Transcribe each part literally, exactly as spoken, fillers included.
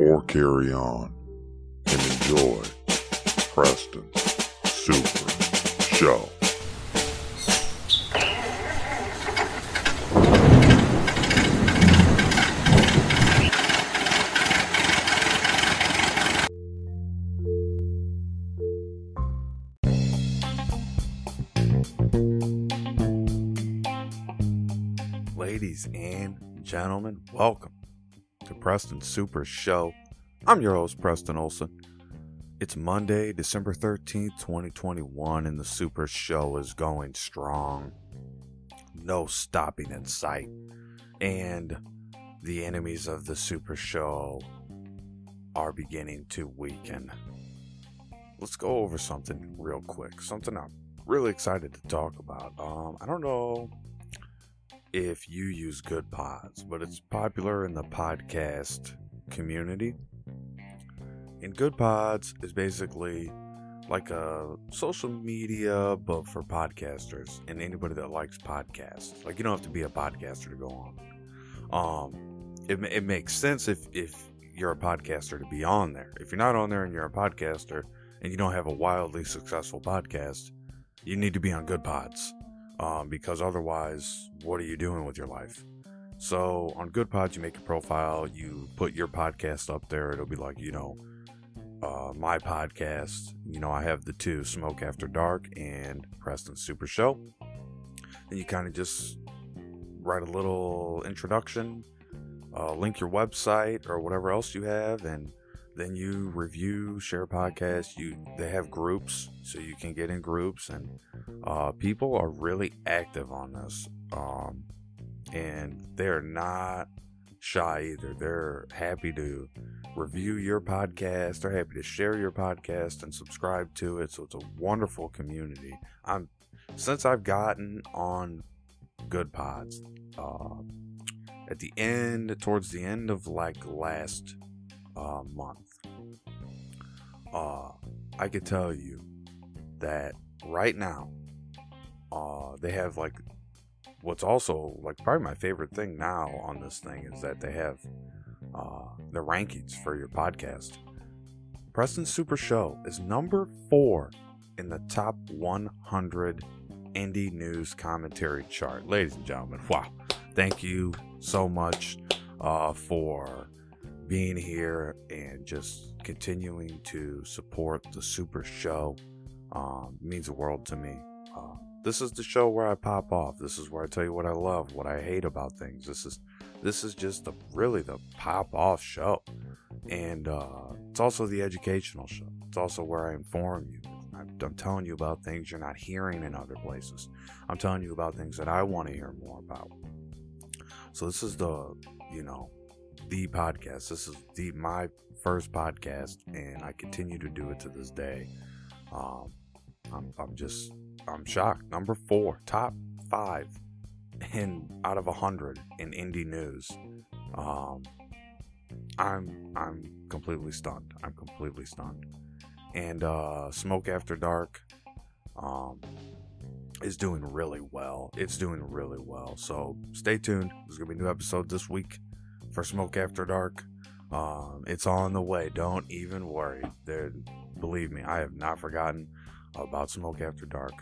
or carry on and enjoy Preston's Super Show. Ladies and gentlemen, welcome to Preston Super Show. I'm your host, Preston Olson. It's Monday, December thirteenth, twenty twenty-one, and the Super Show is going strong. No stopping in sight. And the enemies of the Super Show are beginning to weaken. Let's go over something real quick. Something I'm really excited to talk about. Um, I don't know if you use Good Pods, but it's popular in the podcast community. And Good Pods is basically like a social media, but for podcasters and anybody that likes podcasts. Like, you don't have to be a podcaster to go on. Um, it, it makes sense if, if you're a podcaster to be on there. If you're not on there and you're a podcaster and you don't have a wildly successful podcast, you need to be on Good Pods. Um, because otherwise, what are you doing with your life? So on Good Pods, you make a profile, you put your podcast up there. It'll be like, you know, uh, my podcast. You know, I have the two, Smoke After Dark and Preston Super Show. And you kind of just write a little introduction, uh, link your website or whatever else you have, and then you review, share podcasts. You they have groups, so you can get in groups, and uh, people are really active on this, um, and they're not shy either. They're happy to review your podcast. They're happy to share your podcast and subscribe to it. So it's a wonderful community. I'm since I've gotten on Good Pods uh, at the end, towards the end of like last. Uh, month. Uh, I could tell you that right now, uh, they have like what's also like probably my favorite thing now on this thing is that they have uh, the rankings for your podcast. Preston Super Show is number four in the top one hundred indie news commentary chart. Ladies and gentlemen, wow. Thank you so much uh, for being here and just continuing to support the Super Show. Um, means the world to me. Uh, this is the show where I pop off. This is where I tell you what I love, what I hate about things. This is this is just the really the pop off show, and uh, it's also the educational show. It's also where I inform you. I'm, I'm telling you about things you're not hearing in other places. I'm telling you about things that I want to hear more about. So this is the you know. the podcast. This is the my first podcast, and I continue to do it to this day. Um, I'm, I'm just, I'm shocked. Number four, top five, and out of a hundred in indie news. Um, I'm, I'm completely stunned. I'm completely stunned. And uh, Smoke After Dark um, is doing really well. It's doing really well. So stay tuned. There's gonna be a new episode this week for Smoke After Dark. Um, it's on the way. Don't even worry. There, believe me, I have not forgotten about Smoke After Dark.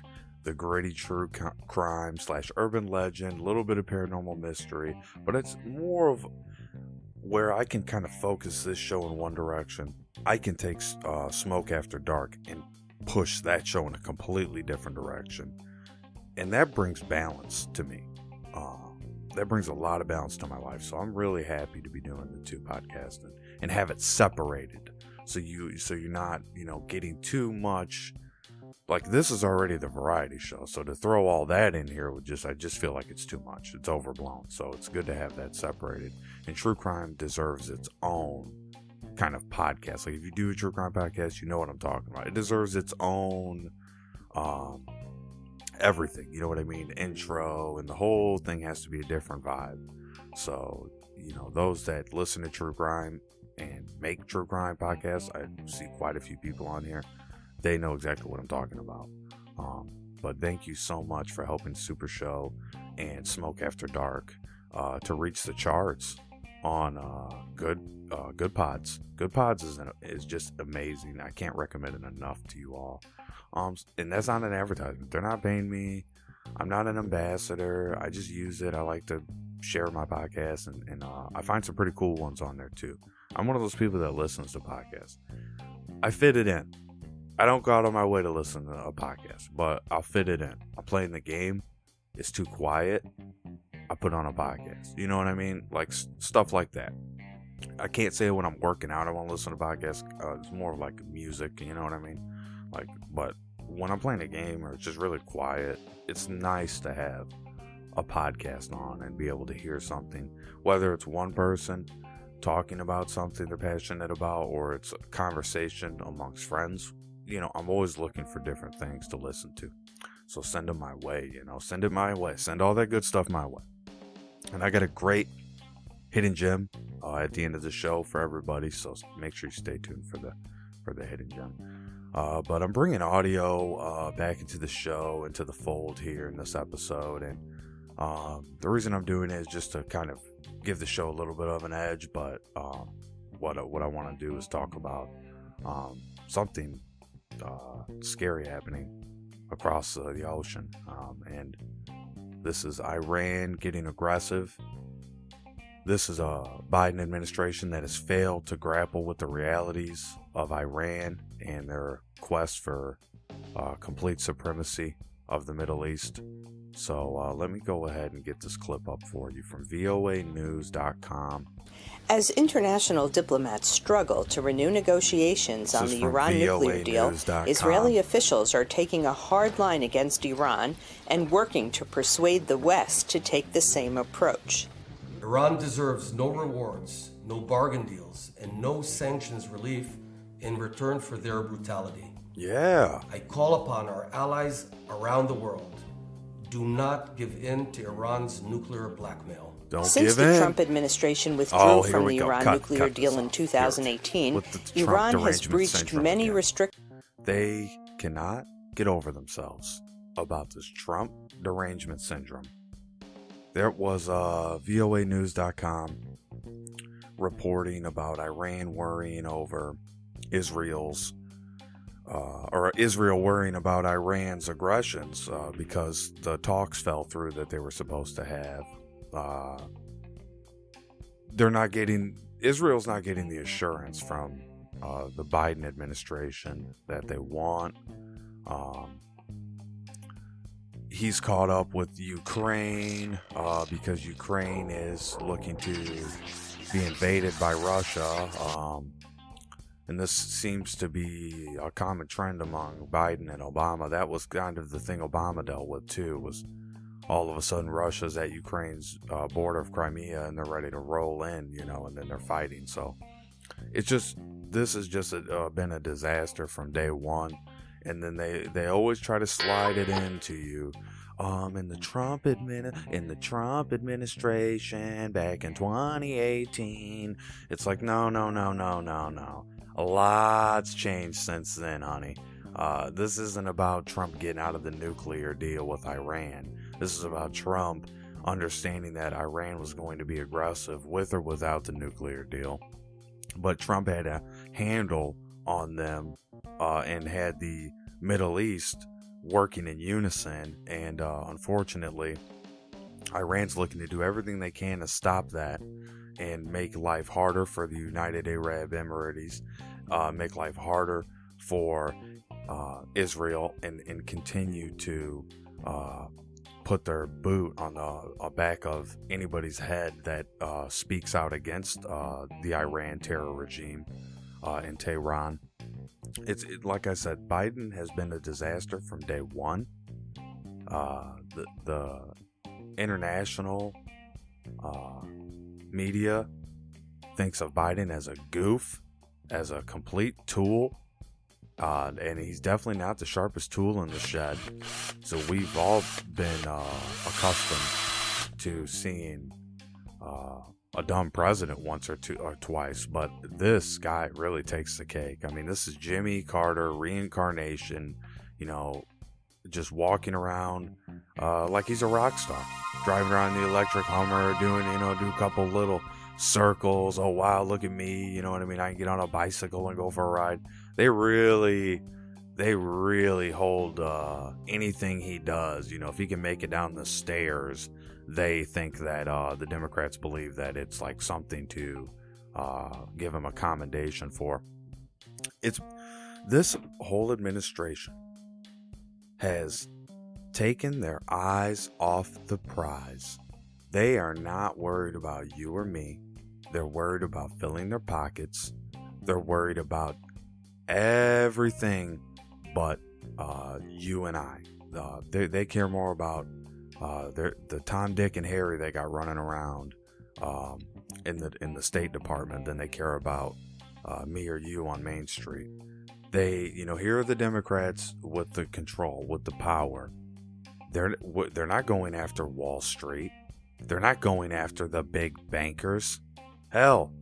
The gritty true co- crime slash urban legend, a little bit of paranormal mystery, but it's more of where I can kind of focus this show in one direction. I can take uh, Smoke After Dark and push that show in a completely different direction. And that brings balance to me. Um, That brings a lot of balance to my life, so I'm really happy to be doing the two podcasts and, and have it separated. So you, so you're not, you know, getting too much. Like, this is already the variety show, so to throw all that in here would just, I just feel like it's too much. It's overblown, so it's good to have that separated. And true crime deserves its own kind of podcast. Like, if you do a true crime podcast, you know what I'm talking about. It deserves its own um, everything. You know what I mean? The intro and the whole thing has to be a different vibe. So, you know, those that listen to true crime and make true crime podcasts, I see quite a few people on here. They know exactly what I'm talking about. Um, but thank you so much for helping Super Show and Smoke After Dark uh, to reach the charts on uh, Good uh, Good Pods. Good Pods is an, is just amazing. I can't recommend it enough to you all. Um, and that's not an advertisement. They're not paying me. I'm not an ambassador. I just use it. I like to share my podcast, and, and uh, I find some pretty cool ones on there too. I'm one of those people that listens to podcasts. I fit it in. I don't go out of my way to listen to a podcast, but I'll fit it in. I'm playing the game. It's too quiet. I put on a podcast. You know what I mean? Like stuff like that. I can't say when I'm working out I want to listen to podcasts. Uh, it's more like music. You know what I mean? Like, but when I'm playing a game or it's just really quiet, it's nice to have a podcast on and be able to hear something, whether it's one person talking about something they're passionate about or it's a conversation amongst friends. You know, I'm always looking for different things to listen to, so send them my way. You know, send it my way, send all that good stuff my way. And I got a great hidden gem uh, at the end of the show for everybody, so make sure you stay tuned for the for the hidden gem. Uh, but I'm bringing audio uh, back into the show, into the fold here in this episode, and um, the reason I'm doing it is just to kind of give the show a little bit of an edge. But um, what what I want to do is talk about um, something uh, scary happening across uh, the ocean, um, and this is Iran getting aggressive. This is a Biden administration that has failed to grapple with the realities of Iran and their quest for uh, complete supremacy of the Middle East. So uh, let me go ahead and get this clip up for you from voa news dot com. As international diplomats struggle to renew negotiations on the Iran nuclear deal, Israeli officials are taking a hard line against Iran and working to persuade the West to take the same approach. Iran deserves no rewards, no bargain deals, and no sanctions relief in return for their brutality. Yeah. I call upon our allies around the world. Do not give in to Iran's nuclear blackmail. Don't Since give the in. Trump administration withdrew oh, from the Iran cut, nuclear cut deal in two thousand eighteen, Iran has breached many restrictions. They cannot get over themselves about this Trump derangement syndrome. There was uh, voa news dot com reporting about Iran worrying over Israel's Uh, or Israel worrying about Iran's aggressions uh, because the talks fell through that they were supposed to have. Uh, they're not getting, Israel's not getting the assurance from uh, the Biden administration that they want. Um, he's caught up with Ukraine uh, because Ukraine is looking to be invaded by Russia. Um, And this seems to be a common trend among Biden and Obama. That was kind of the thing Obama dealt with, too, was all of a sudden Russia's at Ukraine's uh, border of Crimea and they're ready to roll in, you know, and then they're fighting. So it's just, this has just a, uh, been a disaster from day one. And then they, they always try to slide it into you. Um, in the Trump admin, in the Trump administration back in twenty eighteen, it's like, no, no, no, no, no, no. A lot's changed since then, honey. Uh, this isn't about Trump getting out of the nuclear deal with Iran. This is about Trump understanding that Iran was going to be aggressive with or without the nuclear deal. But Trump had a handle on them uh, and had the Middle East working in unison. And uh, unfortunately, Iran's looking to do everything they can to stop that and make life harder for the United Arab Emirates, uh, make life harder for uh, Israel, and, and continue to uh, put their boot on the uh, back of anybody's head that uh, speaks out against uh, the Iran terror regime uh, in Tehran. It's it, like I said, Biden has been a disaster from day one. Uh, the, the international Uh, media thinks of Biden as a goof as a complete tool. Uh, and he's definitely not the sharpest tool in the shed. So we've all been uh, accustomed to seeing uh, a dumb president once or two or twice. But this guy really takes the cake. I mean, this is Jimmy Carter reincarnation, you know, just walking around uh, like he's a rock star. Driving around the electric Hummer, doing, you know, do a couple little circles. Oh, wow, look at me. You know what I mean? I can get on a bicycle and go for a ride. They really, they really hold uh, anything he does. You know, if he can make it down the stairs, they think that uh, the Democrats believe that it's like something to uh, give him a commendation for. It's this whole administration has taken their eyes off the prize. They are not worried about you or me. They're worried about filling their pockets. They're worried about everything but uh, you and I. Uh, they, they care more about uh, their, the Tom, Dick, and Harry they got running around um, in the in the State Department than they care about uh, me or you on Main Street. They, you know, here are the Democrats with the control, with the power. They're they're not going after Wall Street. They're not going after the big bankers. Hell,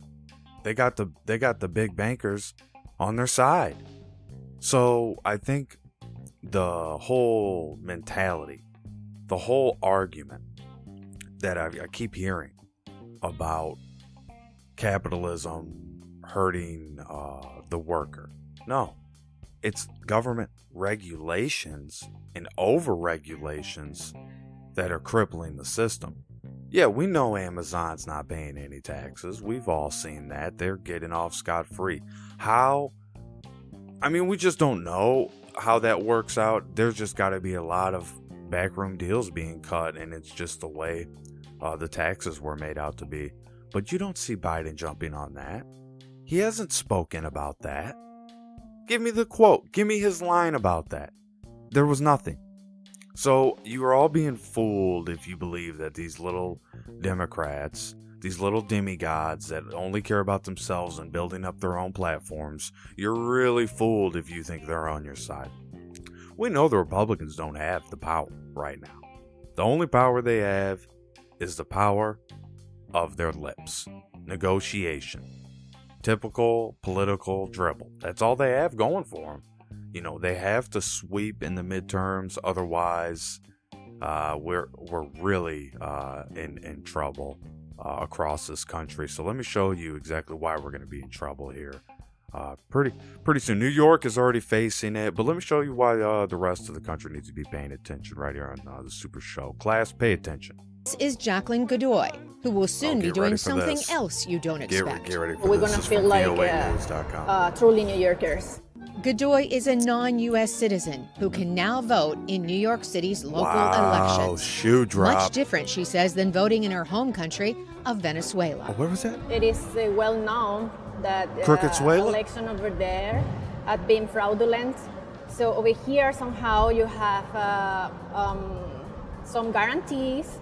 they got the they got the big bankers on their side. So I think the whole mentality, the whole argument that I, I keep hearing about capitalism hurting uh, the worker. No, it's government regulations and over-regulations that are crippling the system. Yeah, we know Amazon's not paying any taxes. We've all seen that. They're getting off scot-free. How? I mean, we just don't know how that works out. There's just got to be a lot of backroom deals being cut, and it's just the way uh, the taxes were made out to be. But you don't see Biden jumping on that. He hasn't spoken about that. Give me the quote. Give me his line about that. There was nothing. So you are all being fooled if you believe that these little Democrats, these little demigods that only care about themselves and building up their own platforms, you're really fooled if you think they're on your side. We know the Republicans don't have the power right now. The only power they have is the power of their lips. Negotiation. Typical political dribble. That's all they have going for them. You know, they have to sweep in the midterms. Otherwise, uh, we're we're really uh, in, in trouble uh, across this country. So let me show you exactly why we're going to be in trouble here uh, pretty pretty soon. New York is already facing it. But let me show you why uh, the rest of the country needs to be paying attention right here on uh, the Super Show. Class, pay attention. This is Jacqueline Godoy, who will soon oh, be doing something this. else you don't get, expect. Get ready for We're going to feel like uh, uh, truly New Yorkers. Godoy is a non-U S citizen who can now vote in New York City's local wow, elections. Shoe drop. Much different, she says, than voting in her home country of Venezuela. Oh, where was that? It is uh, well known that uh, election over there had been fraudulent. So over here, somehow, you have uh, um, some guarantees.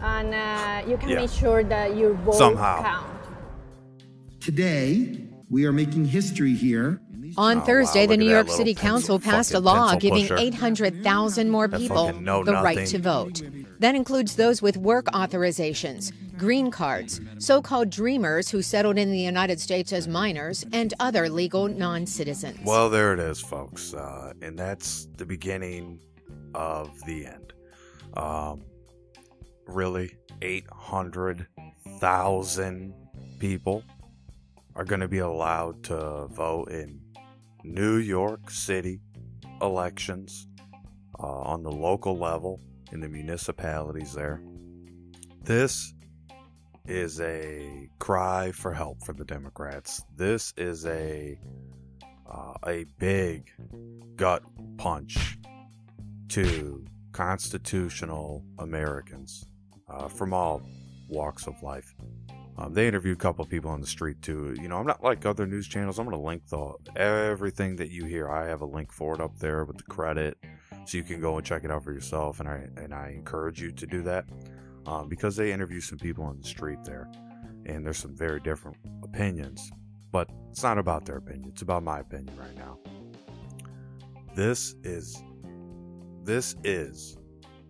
And uh, you can yeah. make sure that your vote Somehow. count. Today, we are making history here. On oh, Thursday, wow, the New York City Council passed a law giving eight hundred thousand more people the right to vote. That includes those with work authorizations, green cards, so-called dreamers who settled in the United States as minors, and other legal non-citizens. Well, there it is, folks. Uh, and that's the beginning of the end. Um, Really, eight hundred thousand people are going to be allowed to vote in New York City elections uh, on the local level in the municipalities there. This is a cry for help for the Democrats. This is a uh, a big gut punch to constitutional Americans. Uh, from all walks of life. Um, they interviewed a couple people on the street too. You know, I'm not like other news channels. I'm going to link the everything that you hear. I have a link for it up there with the credit, so you can go and check it out for yourself. And I and I encourage you to do that um, because they interview some people on the street there, and there's some very different opinions. But it's not about their opinion. It's about my opinion right now. This is, this is,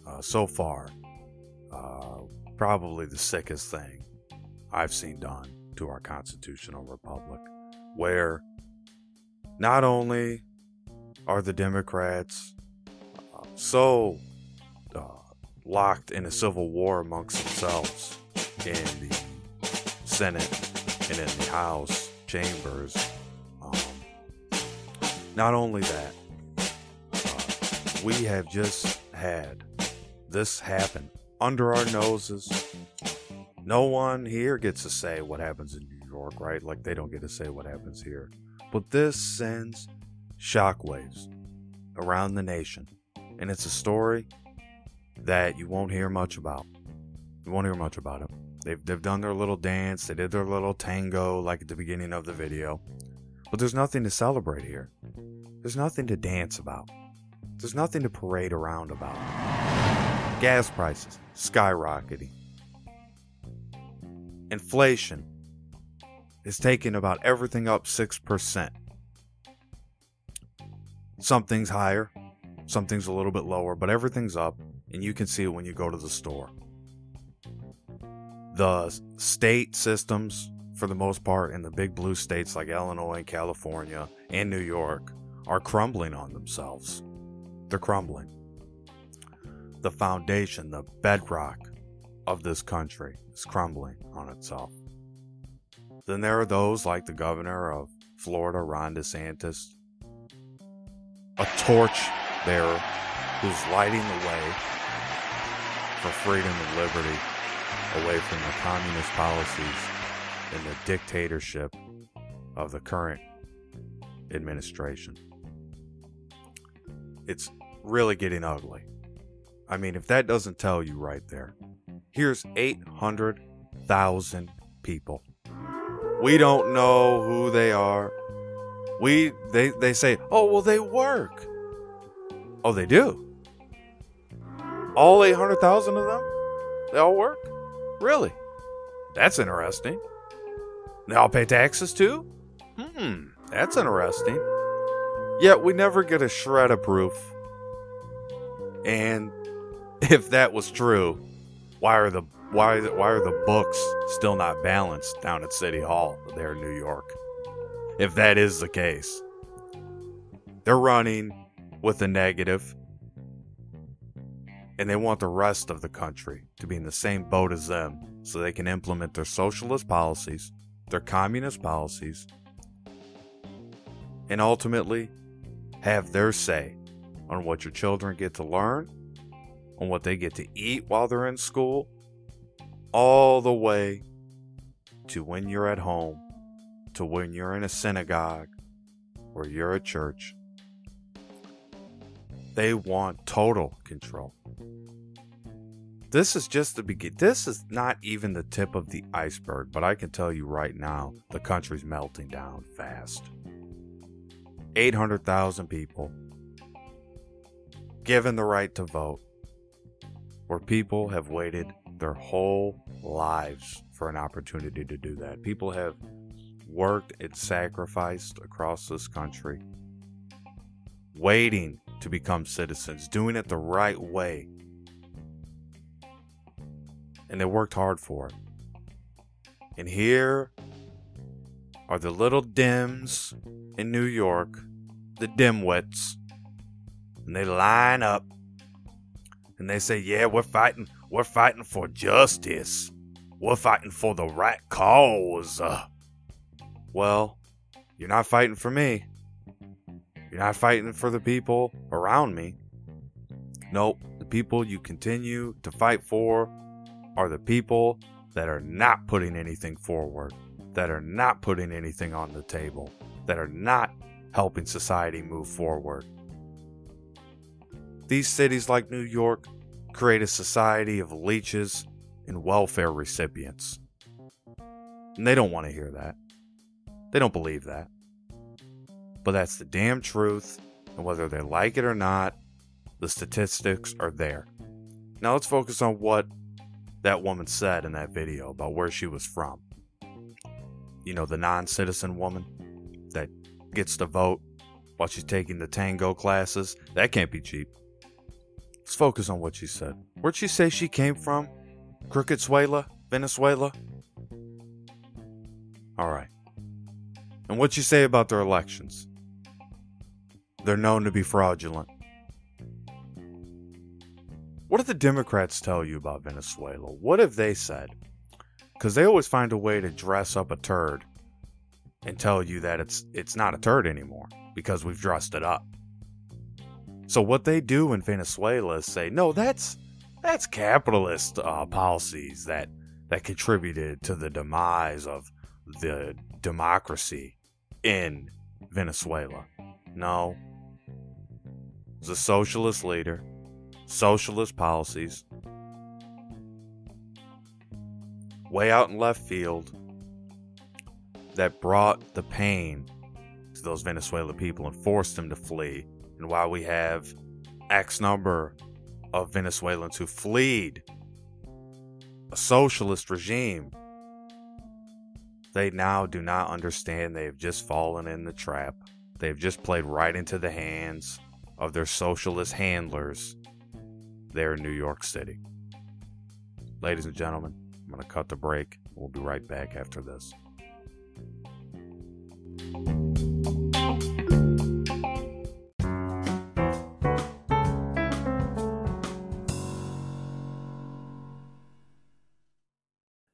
uh, so far, uh, probably the sickest thing I've seen done to our constitutional republic, where not only are the Democrats uh, so uh, locked in a civil war amongst themselves in the Senate and in the House chambers, um, not only that, uh, we have just had this happen under our noses. No one here gets to say what happens in New York, right? Like, they don't get to say what happens here. But this sends shockwaves around the nation. And it's a story that you won't hear much about. You won't hear much about it. They've, they've done their little dance. They did their little tango, like at the beginning of the video. But there's nothing to celebrate here. There's nothing to dance about. There's nothing to parade around about. Gas prices skyrocketing. Inflation is taking about everything up six percent. Something's higher, something's a little bit lower, but everything's up, and you can see it when you go to the store. The state systems, for the most part, in the big blue states like Illinois and California and New York, are crumbling on themselves. They're crumbling. The foundation, the bedrock of this country is crumbling on itself. Then there are those like the governor of Florida, Ron DeSantis, a torch bearer who's lighting the way for freedom and liberty away from the communist policies and the dictatorship of the current administration. It's really getting ugly. I mean, if that doesn't tell you right there. Here's eight hundred thousand people. We don't know who they are. We they, they say, oh, well, they work. Oh, they do? All eight hundred thousand of them? They all work? Really? That's interesting. They all pay taxes too? Hmm, that's interesting. Yet we never get a shred of proof. And if that was true, Why are the why why are the books still not balanced down at City Hall there in New York? If that is the case, they're running with a negative, and they want the rest of the country to be in the same boat as them, so they can implement their socialist policies, their communist policies, and ultimately have their say on what your children get to learn, on what they get to eat while they're in school, all the way to when you're at home, to when you're in a synagogue or you're at church. They want total control. This is just the beginning. This is not even the tip of the iceberg, but I can tell you right now, the country's melting down fast. eight hundred thousand people given the right to vote, where people have waited their whole lives for an opportunity to do that. People have worked and sacrificed across this country, waiting to become citizens, doing it the right way. And they worked hard for it. And here are the little Dems in New York, the dimwits, and they line up. And they say, yeah, we're fighting, we're fighting for justice. We're fighting for the right cause. Uh, well, you're not fighting for me. You're not fighting for the people around me. Nope, the people you continue to fight for are the people that are not putting anything forward, that are not putting anything on the table, that are not helping society move forward. These cities like New York create a society of leeches and welfare recipients. And they don't want to hear that. They don't believe that. But that's the damn truth. And whether they like it or not, the statistics are there. Now let's focus on what that woman said in that video about where she was from. you know, the non-citizen woman that gets to vote while she's taking the tango classes. That can't be cheap. Let's focus on what she said. Where'd she say she came from? Crooked-suela? Venezuela? Alright. And what'd she say about their elections? They're known to be fraudulent. What did the Democrats tell you about Venezuela? What have they said? Because they always find a way to dress up a turd and tell you that it's it's not a turd anymore because we've dressed it up. So what they do in Venezuela is say, no, that's that's capitalist uh, policies that, that contributed to the demise of the democracy in Venezuela. No. It's a socialist leader. Socialist policies. Way out in left field. That brought the pain to those Venezuelan people and forced them to flee. And while we have X number of Venezuelans who fled a socialist regime, they now do not understand they have just fallen in the trap. They've just played right into the hands of their socialist handlers there in New York City. Ladies and gentlemen, I'm going to cut the break. We'll be right back after this.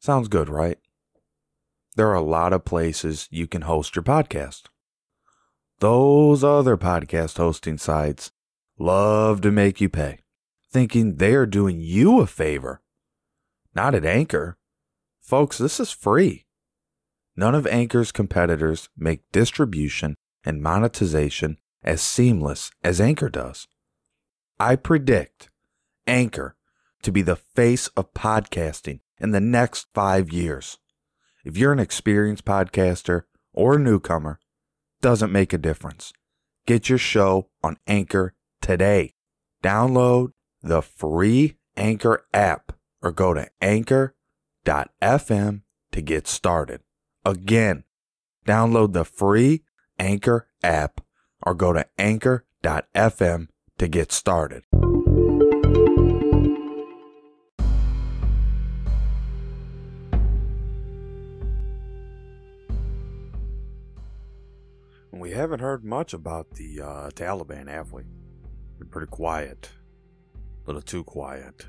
Sounds good, right? There are a lot of places you can host your podcast. Those other podcast hosting sites love to make you pay, thinking they're doing you a favor. Not at Anchor. Folks, this is free. None of Anchor's competitors make distribution and monetization as seamless as Anchor does. I predict Anchor to be the face of podcasting in the next five years. If you're an experienced podcaster or a newcomer, doesn't make a difference. Get your show on Anchor today. Download the free Anchor app or go to anchor dot f m to get started. Again, download the free Anchor app or go to anchor dot f m to get started. We haven't heard much about the uh, Taliban, have we? Been pretty quiet. A little too quiet.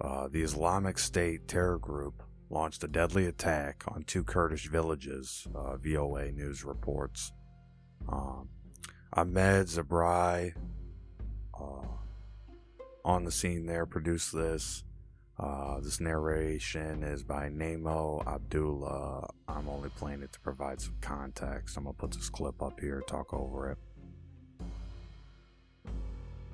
Uh, the Islamic State terror group launched a deadly attack on two Kurdish villages, uh, V O A News reports. Um, Ahmed Zabrai uh, on the scene there produced this. Uh, this narration is by Nemo Abdullah. I'm only playing it to provide some context. I'm going to put this clip up here, talk over it.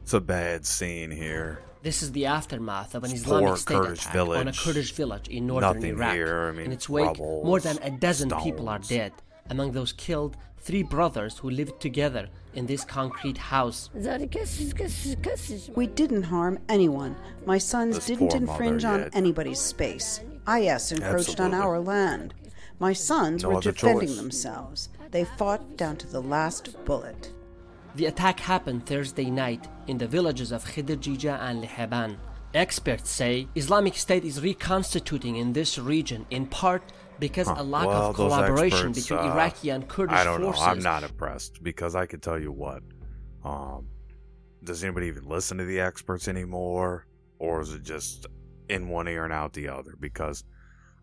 It's a bad scene here. This is the aftermath of an Islamic State attack on a Kurdish village in northern Iraq. Nothing here. I mean, in its wake, rubbles, more than a dozen stones. People are dead. Among those killed, three brothers who lived together in this concrete house. We didn't harm anyone. My sons this didn't infringe on yet. anybody's space. I S encroached Absolutely. on our land. My sons no were defending choice. themselves. They fought down to the last bullet. The attack happened Thursday night in the villages of Khidrjija and Liheban. Experts say Islamic State is reconstituting in this region in part because huh. a lack well, of collaboration experts, between uh, Iraqi and Kurdish forces. I don't know. Forces. I'm not impressed because I can tell you what. Um, does anybody even listen to the experts anymore? Or is it just in one ear and out the other? Because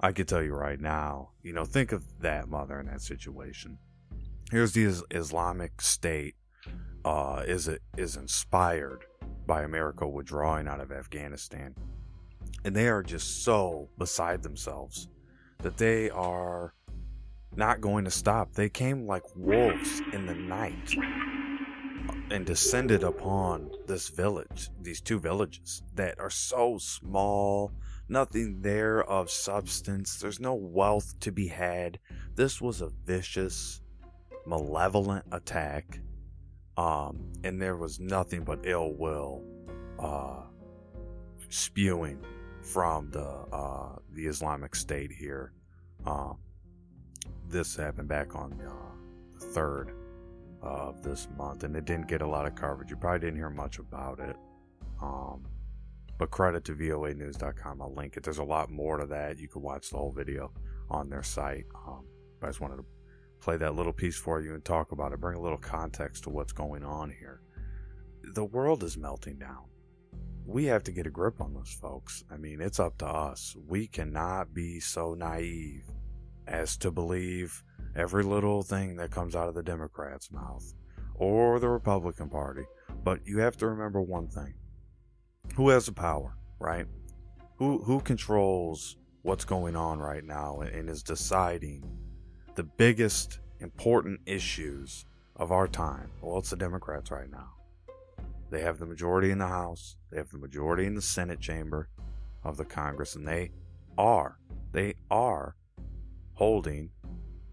I can tell you right now, you know, think of that mother in that situation. Here's the is- Islamic State uh, is, a, is inspired by America withdrawing out of Afghanistan. And they are just so beside themselves that they are not going to stop. They came like wolves in the night and descended upon this village, these two villages that are so small, nothing there of substance. There's no wealth to be had. This was a vicious, malevolent attack, um, and there was nothing but ill will uh, spewing from the uh, the Islamic State here. Um, this happened back on uh, the third of this month, and it didn't get a lot of coverage. You probably didn't hear much about it, um, but credit to voa news dot com. I'll link it. There's a lot more to that. You can watch the whole video on their site. Um, I just wanted to play that little piece for you and talk about it, bring a little context to what's going on here. The world is melting down. We have to get a grip on this, folks. I mean, it's up to us. We cannot be so naive as to believe every little thing that comes out of the Democrats' mouth or the Republican Party. But you have to remember one thing. Who has the power, right? Who who controls what's going on right now and, and is deciding the biggest important issues of our time? Well, it's the Democrats right now. They have the majority in the House. They have the majority in the Senate chamber of the Congress. And they are, they are holding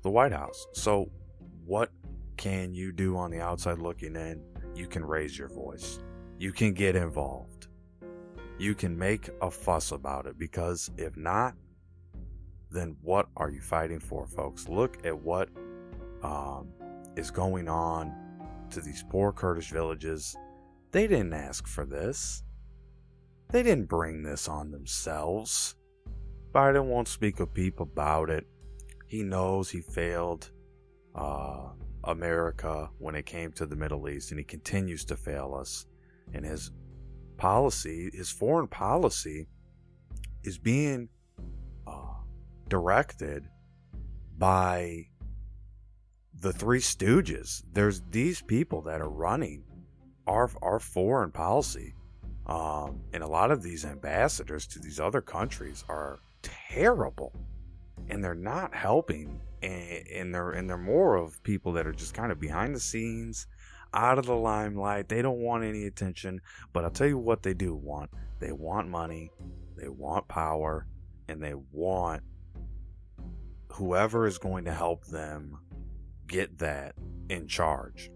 the White House. So what can you do on the outside looking in? You can raise your voice. You can get involved. You can make a fuss about it. Because if not, then what are you fighting for, folks? Look at what um, is going on to these poor Kurdish villages. They didn't ask for this. They didn't bring this on themselves. Biden won't speak a peep about it. He knows he failed uh, America when it came to the Middle East, and he continues to fail us. And his policy, his foreign policy, is being uh, directed by the Three Stooges. There's these people that are running Our, our foreign policy, um, and a lot of these ambassadors to these other countries are terrible, and they're not helping, and, and they're and they're more of people that are just kind of behind the scenes, out of the limelight. They don't want any attention, but I'll tell you what they do want. They want money, they want power, and they want whoever is going to help them get that in charge.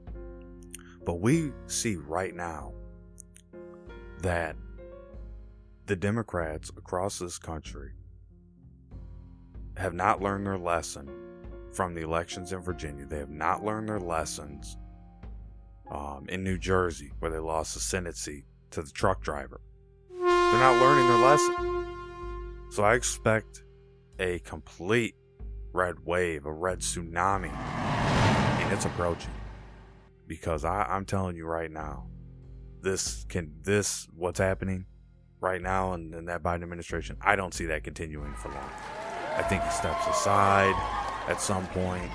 But we see right now that the Democrats across this country have not learned their lesson from the elections in Virginia. They have not learned their lessons um, in New Jersey, where they lost the Senate seat to the truck driver. They're not learning their lesson. So I expect a complete red wave, a red tsunami, and it's approaching. Because I, I'm telling you right now, this can this what's happening right now in, in that Biden administration, I don't see that continuing for long. I think he steps aside at some point.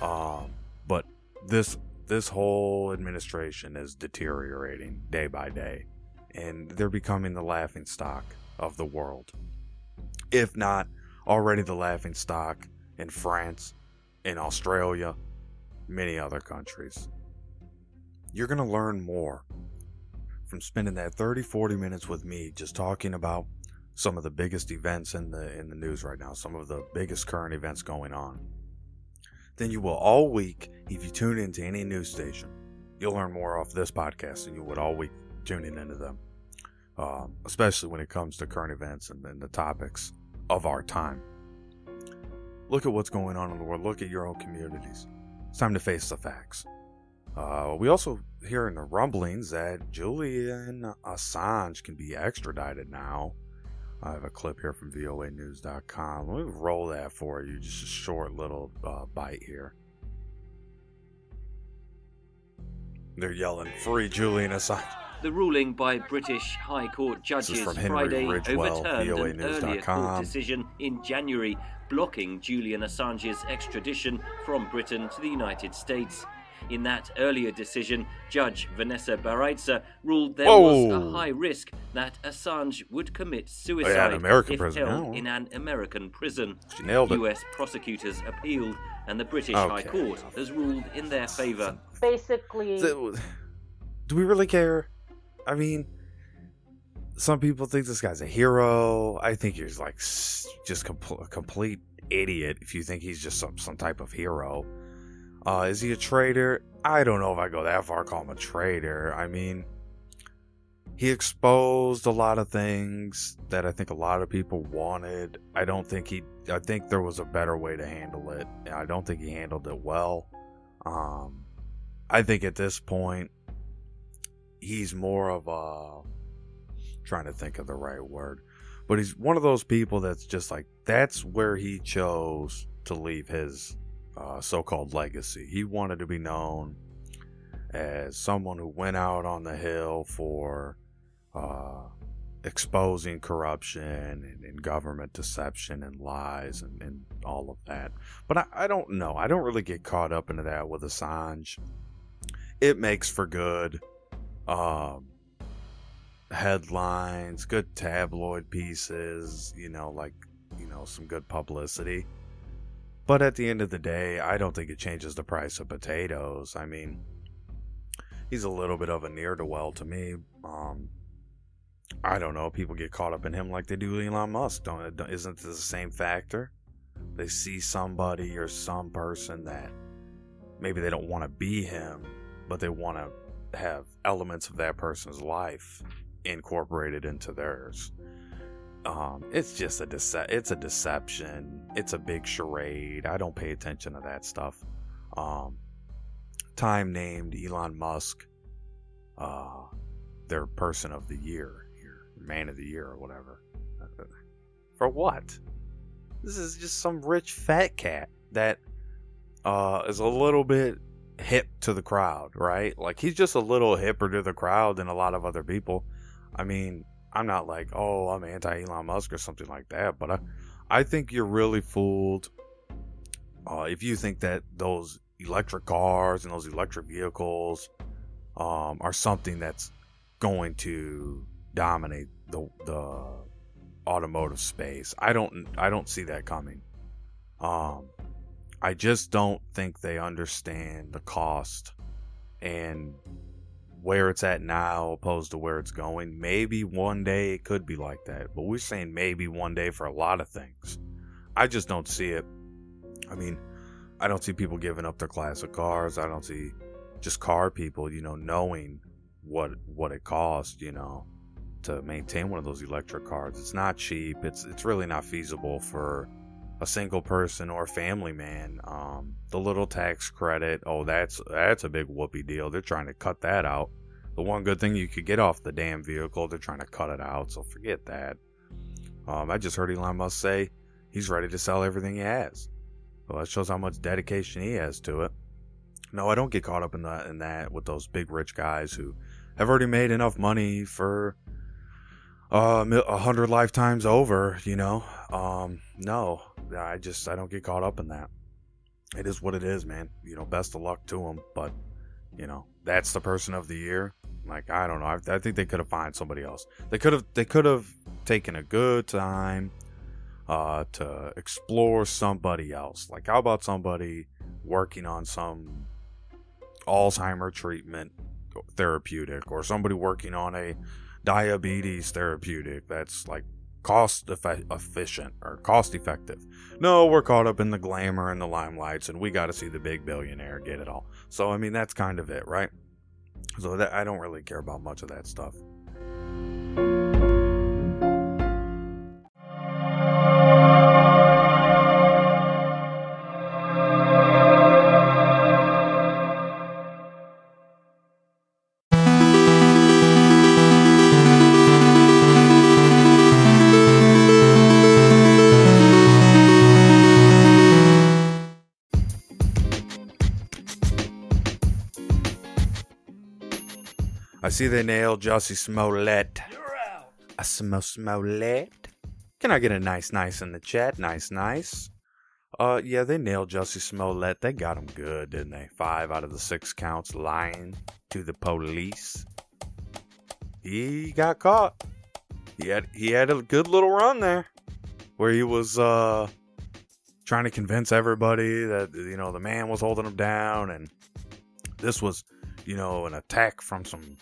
Um, but this this whole administration is deteriorating day by day, and they're becoming the laughingstock of the world, if not already the laughingstock in France, in Australia, many other countries. You're going to learn more from spending that thirty, forty minutes with me just talking about some of the biggest events in the in the news right now, some of the biggest current events going on. Then you will all week, if you tune into any news station, you'll learn more off this podcast than you would all week tuning into them, um, especially when it comes to current events and, and the topics of our time. Look at what's going on in the world. Look at your own communities. It's time to face the facts. Uh, we also hear in the rumblings that Julian Assange can be extradited now. I have a clip here from voa news dot com. Let me roll that for you. Just a short little uh, bite here. They're yelling, "Free Julian Assange." The ruling by British High Court judges Friday Ridgewell, overturned an earlier court decision in January blocking Julian Assange's extradition from Britain to the United States. In that earlier decision, Judge Vanessa Baraitza ruled there Whoa. was a high risk that Assange would commit suicide yeah, an American if prison. held oh. in an American prison. She nailed it. U S prosecutors appealed, and the British okay. High Court has ruled in their favor. Basically... So, do we really care? I mean... Some people think this guy's a hero. I think he's like just compl- a complete idiot if you think he's just some, some type of hero. Uh, is he a traitor? I don't know if I go that far, call him a traitor. I mean, he exposed a lot of things that I think a lot of people wanted. I don't think he, I think there was a better way to handle it. I don't think he handled it well. Um, I think at this point, he's more of a, trying to think of the right word, but he's one of those people that's just like, that's where he chose to leave his uh, so-called legacy. He wanted to be known as someone who went out on the hill for uh, exposing corruption and, and government deception and lies and, and all of that. But I, I don't know. I don't really get caught up into that with Assange. It makes for good um headlines, good tabloid pieces, you know, like, you know, some good publicity. But at the end of the day, I don't think it changes the price of potatoes. I mean, he's a little bit of a ne'er-do-well to me. Um, I don't know. People get caught up in him like they do Elon Musk. Don't, isn't this the same factor? They see somebody or some person that maybe they don't want to be him, but they want to have elements of that person's life incorporated into theirs. Um, it's just a dece- it's a deception. It's a big charade. I don't pay attention to that stuff. Um, Time named Elon Musk uh, their person of the year here, man of the year or whatever. For what? This is just some rich fat cat that uh, is a little bit hip to the crowd, right? Like, he's just a little hipper to the crowd than a lot of other people. I mean, I'm not like, oh, I'm anti-Elon Musk or something like that, but I, I think you're really fooled uh, if you think that those electric cars and those electric vehicles um, are something that's going to dominate the the automotive space. I don't, I don't see that coming. Um, I just don't think they understand the cost and where it's at now opposed to where it's going. Maybe one day it could be like that, but we're saying maybe one day for a lot of things. I just don't see it. I mean, I don't see people giving up their classic cars. I don't see just car people, you know, knowing what what it costs, you know, to maintain one of those electric cars. It's not cheap. It's it's really not feasible for a single person or family, man. Um, the little tax credit, oh, that's that's a big whoopee deal. They're trying to cut that out. The one good thing you could get off the damn vehicle, they're trying to cut it out, so forget that. Um, I just heard Elon Musk say he's ready to sell everything he has. Well, that shows how much dedication he has to it. No, I don't get caught up in, the, in that with those big rich guys who have already made enough money for uh, a hundred lifetimes over, you know. Um, no, I just, I don't get caught up in that. It is what it is, man. You know, best of luck to him, but, you know, that's the person of the year. Like, I don't know. I, I think they could have found somebody else. They could have, they could have taken a good time, uh, to explore somebody else. Like, how about somebody working on some Alzheimer treatment therapeutic, or somebody working on a diabetes therapeutic that's like cost efe- efficient or cost effective. No, we're caught up in the glamour and the limelights, and we got to see the big billionaire get it all. So, I mean, that's kind of it, right? So that, I don't really care about much of that stuff. See, they nailed Jussie Smollett. You're out. I smell Smollett. Can I get a nice, nice in the chat? Nice, nice. Uh, yeah, they nailed Jussie Smollett. They got him good, didn't they? Five out of the six counts lying to the police. He got caught. He had he had a good little run there, where he was uh trying to convince everybody that, you know, the man was holding him down, and this was, you know, an attack from some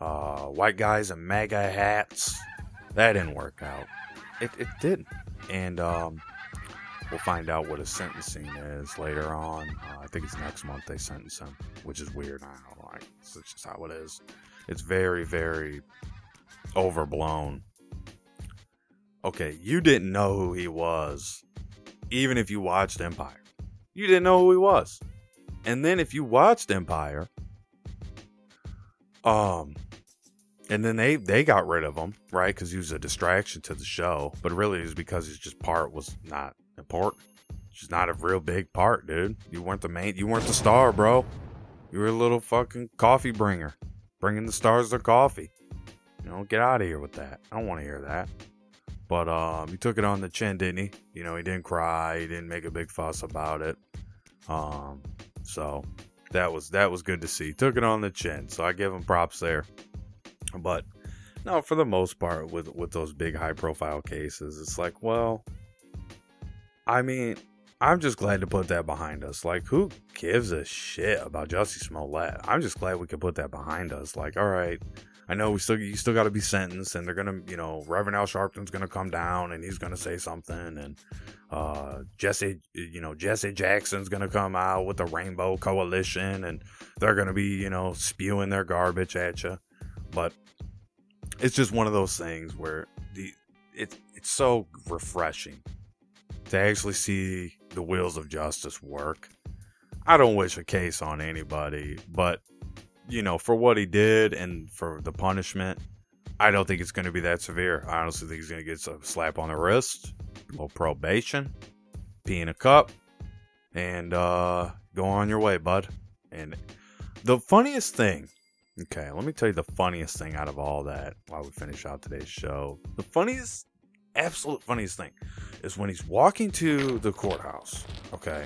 uh white guys in MAGA hats. That didn't work out. It it didn't, and um. We'll find out what his sentencing is later on. Uh, I think it's next month they sentence him, which is weird. I don't like it. It's just how it is. It's very, very overblown. Okay, you didn't know who he was, even if you watched Empire. You didn't know who he was. And then if you watched Empire, um, and then they, they got rid of him, right? Because he was a distraction to the show. But really, it was because his just part was not important. She's not a real big part, dude. You weren't the main. You weren't the star, bro. You were a little fucking coffee bringer, bringing the stars their coffee. You know, get out of here with that. I don't want to hear that. But um, he took it on the chin, didn't he? You know, he didn't cry. He didn't make a big fuss about it. Um, so that was that was good to see. He took it on the chin. So I give him props there. But no, for the most part, with with those big high profile cases, it's like, well. I mean, I'm just glad to put that behind us. Like, who gives a shit about Jussie Smollett? I'm just glad we could put that behind us. Like, all right, I know we still you still got to be sentenced, and they're gonna, you know, Reverend Al Sharpton's gonna come down, and he's gonna say something, and uh, Jesse, you know, Jesse Jackson's gonna come out with the Rainbow Coalition, and they're gonna be, you know, spewing their garbage at you. But it's just one of those things where the it's it's so refreshing to actually see the wheels of justice work. I don't wish a case on anybody, but, you know, for what he did and for the punishment, I don't think it's going to be that severe. I honestly think he's going to get a slap on the wrist, a little probation, pee in a cup, and uh, go on your way, bud. And the funniest thing, okay, let me tell you the funniest thing out of all that while we finish out today's show. The funniest absolute funniest thing is when he's walking to the courthouse, okay,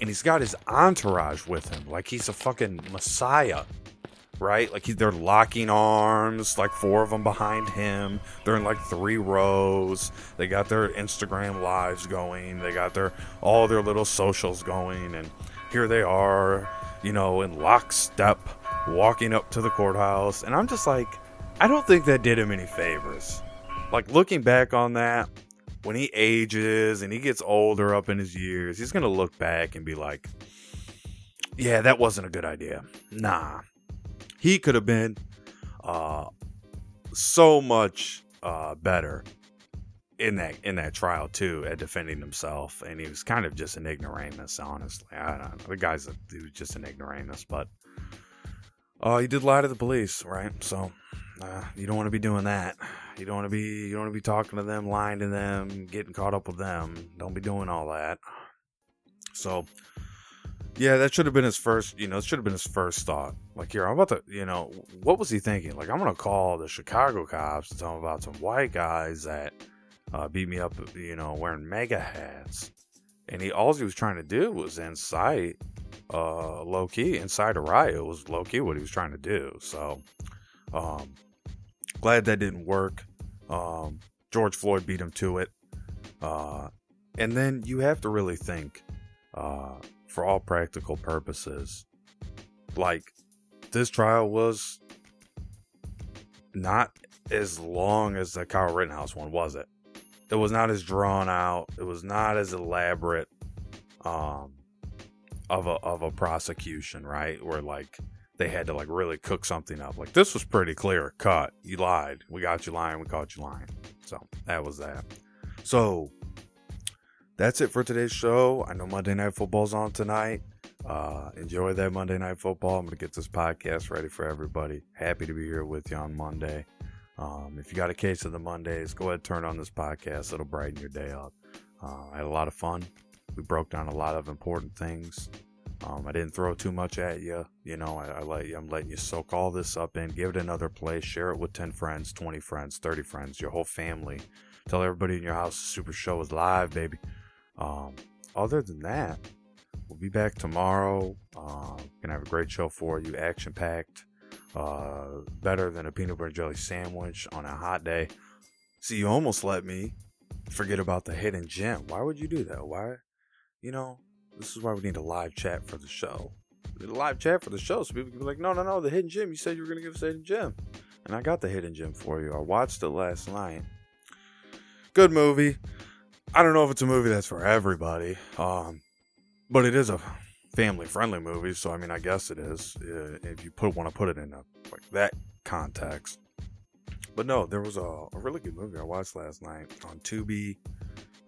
and he's got his entourage with him, like he's a fucking messiah, right? Like he, they're locking arms, like four of them behind him. They're in like three rows. They got their Instagram lives going. They got their all their little socials going, and here they are, you know, in lockstep, walking up to the courthouse. And I'm just like, I don't think that did him any favors. Like, looking back on that, when he ages and he gets older up in his years, he's going to look back and be like, yeah, that wasn't a good idea. Nah. He could have been uh, so much uh, better in that in that trial, too, at defending himself. And he was kind of just an ignoramus, honestly. I don't know. The guy's a, he was just an ignoramus, but uh, he did lie to the police, right? So uh, you don't want to be doing that. You don't want to be, you don't want to be talking to them, lying to them, getting caught up with them. Don't be doing all that. So, yeah, that should have been his first, you know, it should have been his first thought. Like, here, I'm about to, you know, what was he thinking? Like, I'm going to call the Chicago cops and tell them about some white guys that uh, beat me up, you know, wearing mega hats. And he, all he was trying to do was incite, uh, low key, incite a riot was low key what he was trying to do. So, um, glad that didn't work. Um, George Floyd beat him to it. Uh, and then you have to really think, uh, for all practical purposes, like, this trial was not as long as the Kyle Rittenhouse one, was it? It was not as drawn out. It was not as elaborate um, of a of a prosecution, right? Where, like, they had to, like, really cook something up. Like, this was pretty clear cut. You lied. We got you lying. We caught you lying. So, that was that. So, that's it for today's show. I know Monday Night Football's on tonight. Uh, enjoy that Monday Night Football. I'm going to get this podcast ready for everybody. Happy to be here with you on Monday. Um, if you got a case of the Mondays, go ahead and turn on this podcast. It'll brighten your day up. Uh, I had a lot of fun. We broke down a lot of important things. Um, I didn't throw too much at you. You know, I, I let you, I'm letting you soak all this up in. Give it another play. Share it with ten friends, twenty friends, thirty friends, your whole family. Tell everybody in your house the Super Show is live, baby. Um, other than that, we'll be back tomorrow. Uh, gonna have a great show for you, action packed, uh, better than a peanut butter and jelly sandwich on a hot day. See, you almost let me forget about the hidden gem. Why would you do that? Why? You know, this is why we need a live chat for the show. We need a live chat for the show, so people can be like, no, no, no, the hidden gem. You said you were gonna give us a hidden gem, and I got the hidden gem for you. I watched it last night. Good movie. I don't know if it's a movie that's for everybody, um, but it is a family-friendly movie, so I mean, I guess it is, uh, if you put want to put it in a, like that context. But no, there was a, a really good movie I watched last night on Tubi.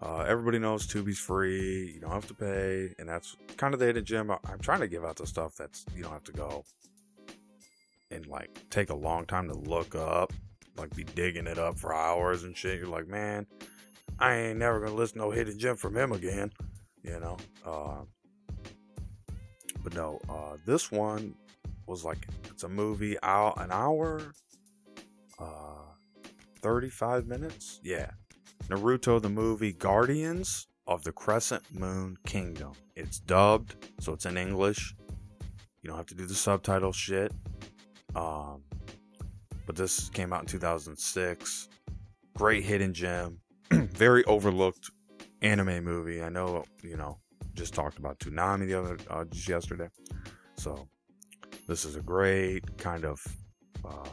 Uh, everybody knows Tubi's free, you don't have to pay, and that's kind of the hidden gem. I, I'm trying to give out the stuff that's, you don't have to go and like take a long time to look up, like be digging it up for hours and shit. You're like, man, I ain't never gonna listen to no hidden gem from him again, you know. Uh, but no, uh, this one was like, it's a movie, hour, an hour, uh, thirty-five minutes. Yeah, Naruto the movie, Guardians of the Crescent Moon Kingdom. It's dubbed, so it's in English. You don't have to do the subtitle shit. Um, but this came out in two thousand six. Great hidden gem. Very overlooked anime movie. I know, you know, just talked about Toonami the other uh, just yesterday. So this is a great kind of uh,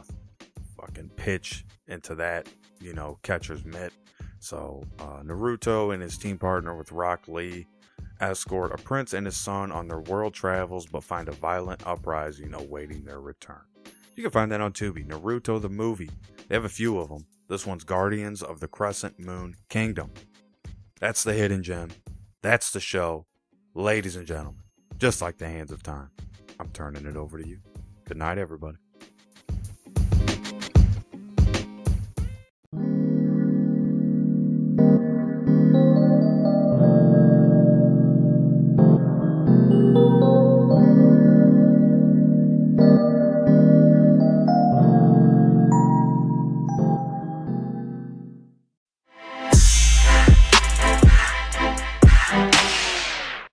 fucking pitch into that, you know, catcher's mitt. So uh, Naruto and his team partner with Rock Lee escort a prince and his son on their world travels, but find a violent uprising awaiting their return. You can find that on Tubi. Naruto the movie. They have a few of them. This one's Guardians of the Crescent Moon Kingdom. That's the hidden gem. That's the show. Ladies and gentlemen, just like the hands of time, I'm turning it over to you. Good night, everybody.